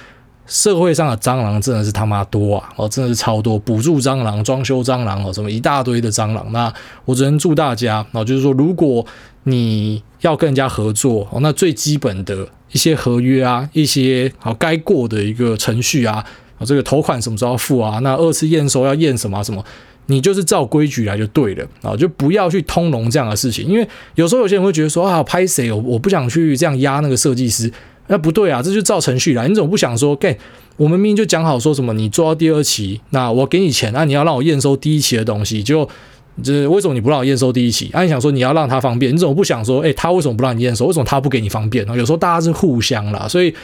社会上的蟑螂真的是他妈多啊、哦、真的是超多，补助蟑螂、装修蟑螂、哦、什么一大堆的蟑螂。那我只能祝大家、哦、就是说如果你要跟人家合作、哦、那最基本的一些合约啊，一些好该过的一个程序啊、哦、这个头款什么时候要付啊，那二次验收要验什么、啊、什么，你就是照规矩来就对了、啊、就不要去通融这样的事情，因为有时候有些人会觉得说啊，拍谁我不想去这样压那个设计师，那不对啊，这就照程序来，你怎么不想说干？我们明明就讲好说什么你做到第二期，那我给你钱，那、啊、你要让我验收第一期的东西，就为什么你不让我验收第一期、啊、你想说你要让他方便，你怎么不想说、欸、他为什么不让你验收，为什么他不给你方便、啊、有时候大家是互相啦，所以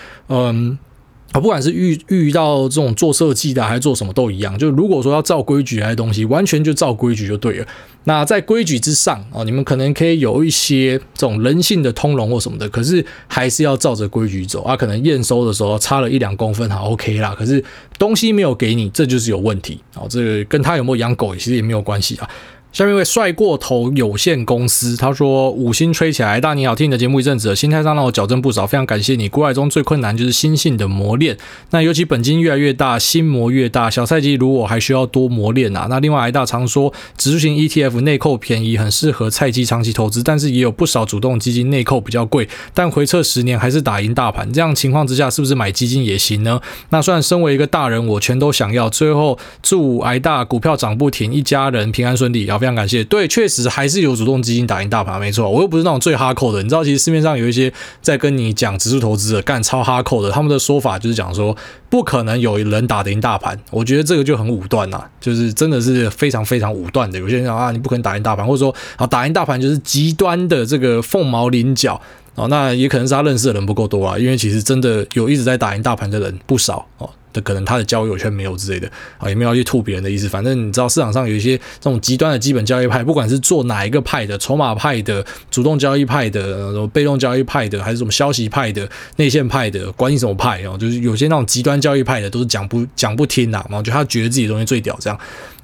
不管是遇到这种做设计的、啊、还是做什么都一样，就如果说要照规矩来的东西，完全就照规矩就对了。那在规矩之上、哦、你们可能可以有一些这种人性的通融或什么的，可是还是要照着规矩走啊。可能验收的时候差了1-2公分好 OK 啦，可是东西没有给你，这就是有问题、哦、这个跟他有没有养狗其实也没有关系啊。下面一位帅过头有限公司，他说5星吹起来，大你好，听你的节目一阵子了，心态上让我矫正不少，非常感谢你。股海中最困难就是心性的磨练，那尤其本金越来越大，心魔越大，小菜鸡如我还需要多磨练啊。那另外还大常说指数型 ETF 内扣便宜，很适合菜鸡长期投资，但是也有不少主动基金内扣比较贵，但回撤10年还是打赢大盘，这样情况之下是不是买基金也行呢？那虽然身为一个大人我全都想要，最后祝癌大股票涨不停，一家人平安顺利，非常感谢。对，确实还是有主动基金打赢大盘，没错。我又不是那种最哈扣的，你知道，其实市面上有一些在跟你讲指数投资的，干超哈扣的，他们的说法就是讲说，不可能有人打得赢大盘。我觉得这个就很武断呐、啊，就是真的是非常非常武断的。有些人讲啊，你不可能打赢大盘，或者说啊，打赢大盘就是极端的这个凤毛麟角。哦，那也可能是他认识的人不够多啦，因为其实真的有一直在打赢大盘的人不少哦，可能他的交友圈没有之类的啊，也没有要去吐别人的意思。反正你知道市场上有一些这种极端的基本交易派，不管是做哪一个派的，筹码派的、主动交易派的、被动交易派的，还是什么消息派的、内线派的，管你什么派哦，就是有些那种极端交易派的都是讲不听啦，然后就他觉得自己的东西最屌这样。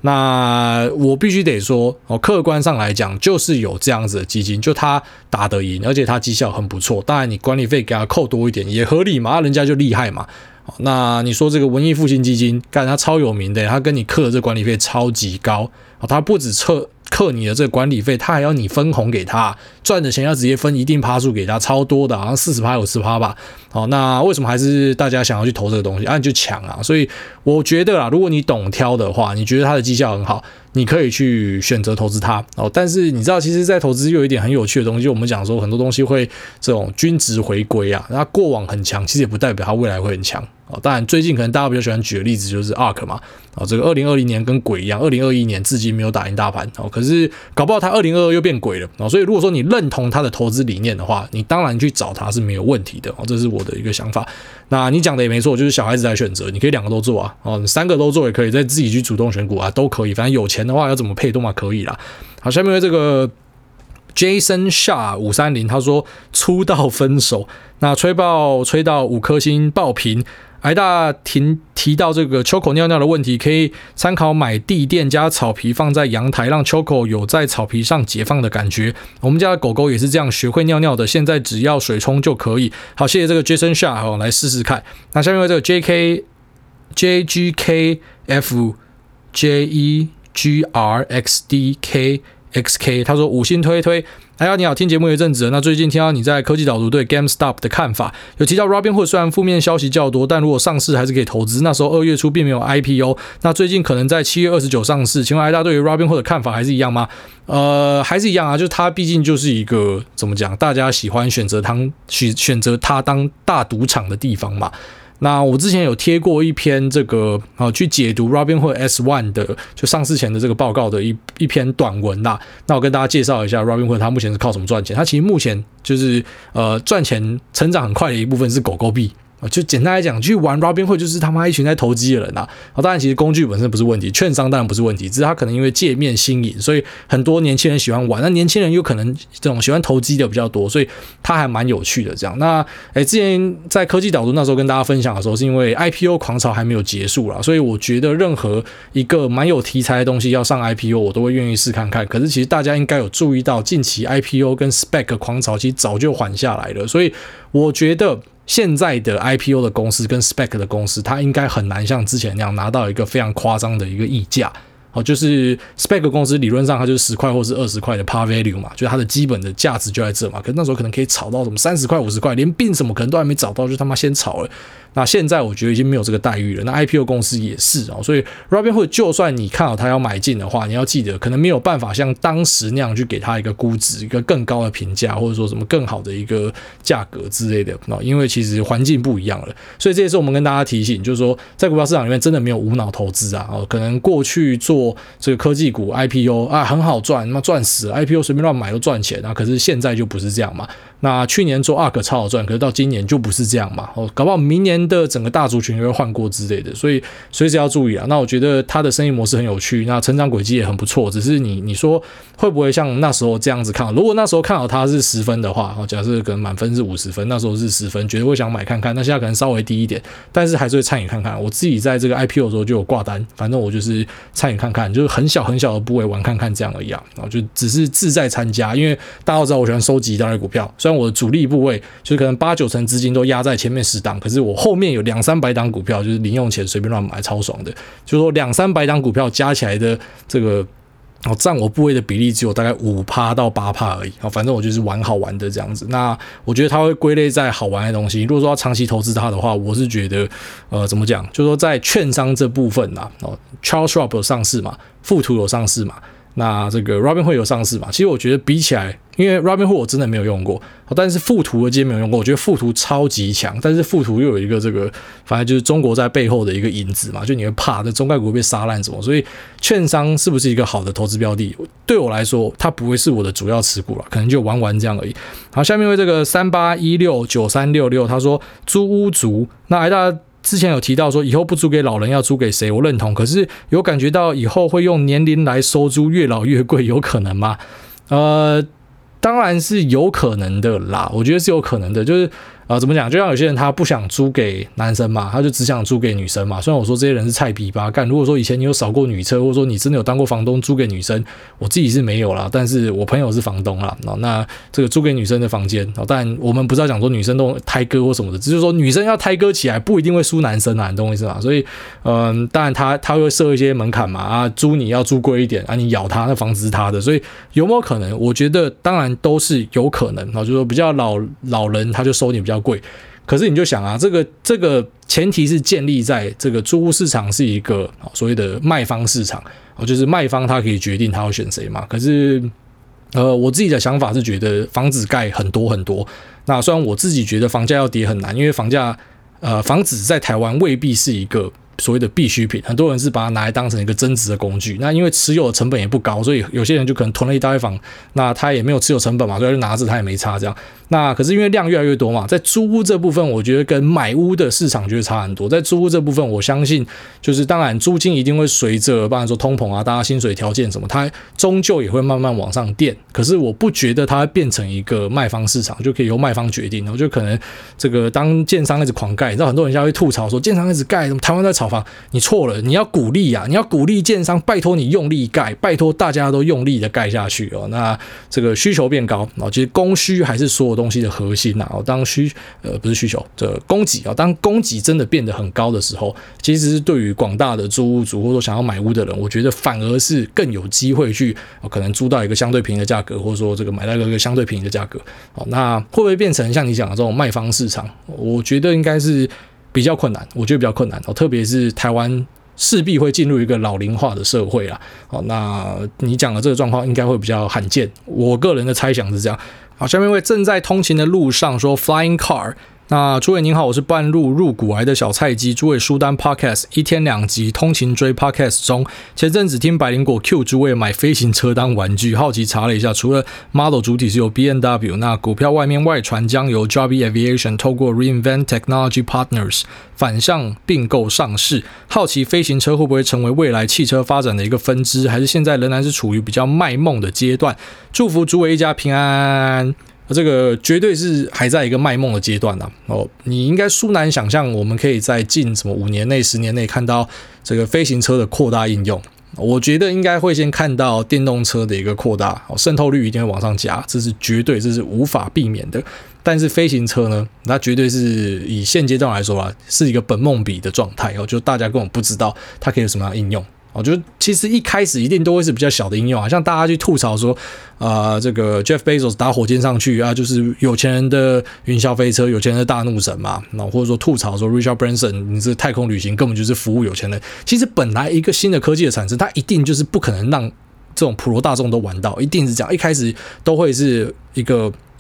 那我必须得说哦，客观上来讲，就是有这样子的基金，就他打得赢，而且他绩效很不错。当然，你管理费给他扣多一点也合理嘛，人家就厉害嘛。那你说这个文艺复兴基金，干他超有名的，他跟你克的这管理费超级高，他不止克你的这管理费，他还要你分红给他，赚的钱要直接分一定趴数给他，超多的，好像 40%、90% 吧。好，那为什么还是大家想要去投这个东西啊？你就抢啊！所以我觉得啦，如果你懂挑的话，你觉得他的绩效很好，你可以去选择投资它。哦，但是你知道，其实在投资又有一点很有趣的东西，我们讲说很多东西会这种均值回归啊，它过往很强，其实也不代表它未来会很强。哦，当然最近可能大家比较喜欢举的例子就是 ARK 嘛，哦，这个2020年跟鬼一样，2021年至今没有打赢大盘，哦，可是搞不好它2022又变鬼了，哦，所以如果说你认同它的投资理念的话，你当然去找它是没有问题的，哦，这是我的一个想法。那你讲的也没错，就是小孩子来选择，你可以2个都做啊，哦，你3个都做也可以，再自己去主动选股啊，都可以，反正有钱的话要怎么配都嘛可以啦。好，下面这个Jason Shah 530，他说出道分手，那吹爆吹到5颗星爆屏。癌大提到这个秋口尿尿的问题，可以参考买地垫加草皮放在阳台，让秋口有在草皮上解放的感觉。我们家的狗狗也是这样学会尿尿的，现在只要水冲就可以。好，谢谢这个 Jason Shah， 好，来试试看。那下面这个 JGKFJEGRXDK XK 他说五星推推，哎呀你好，听节目有一阵子了，那最近听到你在科技导读对 GameStop 的看法，有提到 Robinhood 虽然负面消息较多，但如果上市还是可以投资，那时候2月初并没有 IPO， 那最近可能在7月29上市，请问艾大对于 Robinhood 的看法还是一样吗？还是一样啊，就是它毕竟就是一个怎么讲，大家喜欢选择它当大赌场的地方嘛。那我之前有贴过一篇这个去解读 Robinhood S1 的就上市前的这个报告的 一篇短文啦。那我跟大家介绍一下 Robinhood 它目前是靠什么赚钱。它其实目前就是赚钱成长很快的一部分是狗狗币。就简单来讲，去玩 Robinhood 就是他妈一群在投机的人啦。当然其实工具本身不是问题，券商当然不是问题，只是他可能因为界面新颖，所以很多年轻人喜欢玩，那年轻人又可能这种喜欢投机的比较多，所以他还蛮有趣的这样。那之前在科技导读那时候跟大家分享的时候，是因为 IPO 狂潮还没有结束啦，所以我觉得任何一个蛮有题材的东西要上 IPO 我都会愿意试看看。可是其实大家应该有注意到，近期 IPO 跟 SPAC 狂潮其实早就缓下来了，所以我觉得现在的 IPO 的公司跟 SPAC 的公司，它应该很难像之前那样拿到一个非常夸张的一个溢价。就是 SPAC 公司理论上它就是10块或是20块的 par value 嘛，就是它的基本的价值就在这嘛。可是那时候可能可以炒到什么30块50块，连并什么可能都还没找到就他妈先炒了。那现在我觉得已经没有这个待遇了，那 IPO 公司也是哦。所以 Robinhood 就算你看好它要买进的话，你要记得可能没有办法像当时那样去给它一个估值一个更高的评价，或者说什么更好的一个价格之类的，因为其实环境不一样了。所以这也是我们跟大家提醒，就是说在股票市场里面真的没有无脑投资啊。可能过去做这个科技股 IPO 啊很好赚，那赚死了 IPO 随便乱买都赚钱啊，可是现在就不是这样嘛。那去年做 ARK 超好赚，可是到今年就不是这样嘛，搞不好明年的整个大族群也会换过之类的，所以随时要注意啊。那我觉得它的生意模式很有趣，那成长轨迹也很不错，只是你说会不会像那时候这样子看好？如果那时候看好它是10分的话，假设可能满分是50分，那时候是10分，绝对会想买看看。那现在可能稍微低一点，但是还是会参与看看。我自己在这个 IPO 的时候就有挂单，反正我就是参与看看就是很小很小的部位玩看看这样而已啊，然后就只是自在参加，因为大家都知道我喜欢收集大类股票，虽然我的主力部位就是可能8-9成资金都压在前面10档，可是我后面有200-300档股票，就是零用钱随便乱买，超爽的。就是说200-300档股票加起来的这个占我部位的比例只有大概 5%-8% 而已，反正我就是玩好玩的这样子。那我觉得它会归类在好玩的东西，如果说要长期投资它的话，我是觉得怎么讲，就是说在券商这部分啦，Charles Schwab 有上市嘛，富途有上市嘛，那这个 Robinhood 有上市嘛，其实我觉得比起来，因为 Robinhood 我真的没有用过，但是富途我今天没有用过，我觉得富途超级强，但是富途又有一个这个反正就是中国在背后的一个影子嘛，就你会怕这中概股被杀烂什么，所以券商是不是一个好的投资标的，对我来说它不会是我的主要持股啦，可能就玩玩这样而已。好，下面为这个38169366他说租屋族，那挨大之前有提到说以后不租给老人要租给谁，我认同，可是有感觉到以后会用年龄来收租，越老越贵，有可能吗？当然是有可能的啦，我觉得是有可能的，就是怎么讲，就像有些人他不想租给男生嘛，他就只想租给女生嘛。虽然我说这些人是菜逼吧，干，如果说以前你有扫过女车，或者说你真的有当过房东租给女生，我自己是没有啦，但是我朋友是房东啦。那这个租给女生的房间，但我们不是要讲说女生都胎割或什么的，只是说女生要胎割起来不一定会输男生啊，你懂我意思吗？所以当然他会设一些门槛嘛，啊，租你要租贵一点啊，你咬他那房子是他的，所以有没有可能？我觉得当然都是有可能，就是说比较老人他就收你比较贵，可是你就想啊，这个前提是建立在这个租屋市场是一个所谓的卖方市场，就是卖方他可以决定他要选谁嘛。可是我自己的想法是觉得房子盖很多很多，那虽然我自己觉得房价要跌很难，因为房子在台湾未必是一个所谓的必需品，很多人是把它拿来当成一个增值的工具，那因为持有的成本也不高，所以有些人就可能囤了一大堆房，那他也没有持有成本嘛，所以就拿着他也没差这样。那可是因为量越来越多嘛，在租屋这部分我觉得跟买屋的市场就会差很多。在租屋这部分我相信就是当然租金一定会随着当然说通膨啊，大家薪水条件什么，它终究也会慢慢往上垫，可是我不觉得它会变成一个卖方市场就可以由卖方决定，然后就可能这个当建商一直狂盖，你知道很多人家会吐槽说建商一直盖台湾在炒方，你错了，你要鼓励啊，你要鼓励建商，拜托你用力盖，拜托大家都用力的盖下去哦。那这个需求变高哦，其实供需还是所有东西的核心呐、啊。当供给啊，当供给真的变得很高的时候，其实对于广大的租屋族或者想要买屋的人，我觉得反而是更有机会去可能租到一个相对便宜的价格，或者说这个买到一个相对便宜的价格。好，那会不会变成像你讲的这种卖方市场？我觉得应该是比较困难，我觉得比较困难哦，特别是台湾势必会进入一个老龄化的社会啦。好，那你讲的这个状况应该会比较罕见，我个人的猜想是这样。好，下面一位正在通勤的路上说 Flying Car。那诸位您好，我是半路入股癌的小菜鸡，诸位书单 podcast 一天两集，通勤追 podcast 中，前阵子听百灵果 Q 诸位买飞行车当玩具，好奇查了一下，除了 model 主体是由 BMW， 那股票外面外传将由 Joby Aviation 透过 Reinvent Technology Partners 反向并购上市，好奇飞行车会不会成为未来汽车发展的一个分支，还是现在仍然是处于比较卖梦的阶段，祝福诸位一家平安。这个绝对是还在一个卖梦的阶段啦、啊哦、你应该殊难想象我们可以在近什么5年内10年内看到这个飞行车的扩大应用，我觉得应该会先看到电动车的一个扩大、哦、渗透率一定会往上加，这是绝对，这是无法避免的，但是飞行车呢，它绝对是以现阶段来说啊，是一个本梦比的状态、哦、就大家根本不知道它可以有什么样的应用，我觉得其实一开始一定都会是比较小的应用啊，像大家去吐槽说这个 Jeff Bezos 打火箭上去啊，就是有钱人的云霄飞车，有钱人的大怒神嘛，或者说吐槽说 Richard Branson 你这太空旅行根本就是服务有钱人，其实本来一个新的科技的产生，它一定就是不可能让这种普罗大众都玩到，一定是这样，一开始都会是一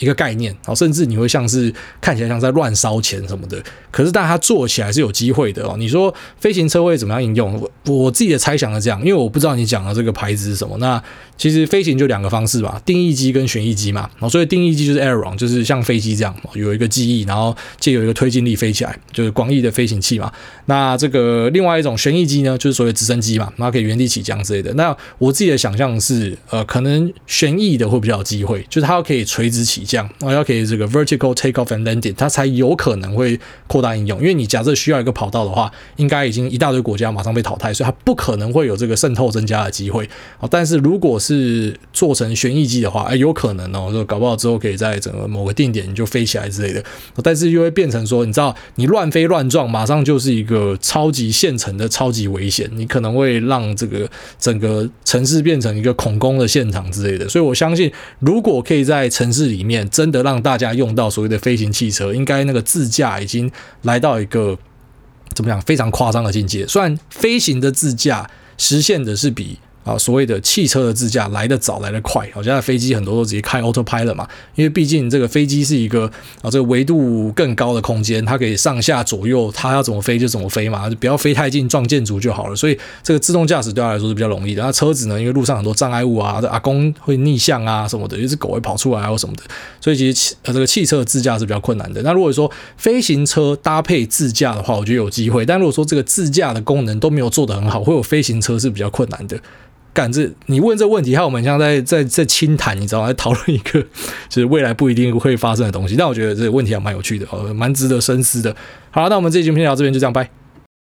个概念，甚至你会像是看起来像在乱烧钱什么的，可是但它做起来是有机会的哦。你说飞行车会怎么样应用？我自己的猜想是这样，因为我不知道你讲的这个牌子是什么。那其实飞行就两个方式吧，定义机跟旋翼机嘛。所以定义机就是 aileron， 就是像飞机这样有一个机翼，然后借由一个推进力飞起来，就是广义的飞行器嘛。那这个另外一种旋翼机呢，就是所谓直升机嘛，它可以原地起降之类的。那我自己的想象是，可能旋翼的会比较有机会，就是它可以垂直起降。要可以这个 vertical takeoff and landing， 它才有可能会扩大应用。因为你假设需要一个跑道的话，应该已经一大堆国家马上被淘汰，所以它不可能会有这个渗透增加的机会。但是如果是做成旋翼机的话，有可能哦，就搞不好之后可以在整个某个定点你就飞起来之类的。但是又会变成说，你知道你乱飞乱撞，马上就是一个超级现成的超级危险，你可能会让这个整个城市变成一个恐攻的现场之类的。所以我相信，如果可以在城市里面真的让大家用到所谓的飞行汽车，应该那个自驾已经来到一个怎么讲非常夸张的境界。虽然飞行的自驾实现的是比所谓的汽车的自驾来得早来得快，现在飞机很多都直接开 autopilot 嘛，因为毕竟这个飞机是一个这个维度更高的空间，它可以上下左右，它要怎么飞就怎么飞嘛，不要飞太近撞建筑就好了，所以这个自动驾驶对它来说是比较容易的。那车子呢，因为路上很多障碍物啊，阿公会逆向啊什么的，就是狗会跑出来啊什么的，所以其实这个汽车的自驾是比较困难的。那如果说飞行车搭配自驾的话，我觉得有机会，但如果说这个自驾的功能都没有做得很好，会有飞行车是比较困难的。干这，你问这问题，还有我们像在轻谈，你知道吗？在讨论一个就是未来不一定会发生的东西。但我觉得这个问题还蛮有趣的，蛮值得深思的。好了，那我们这期节目先聊到这边，就这样，拜。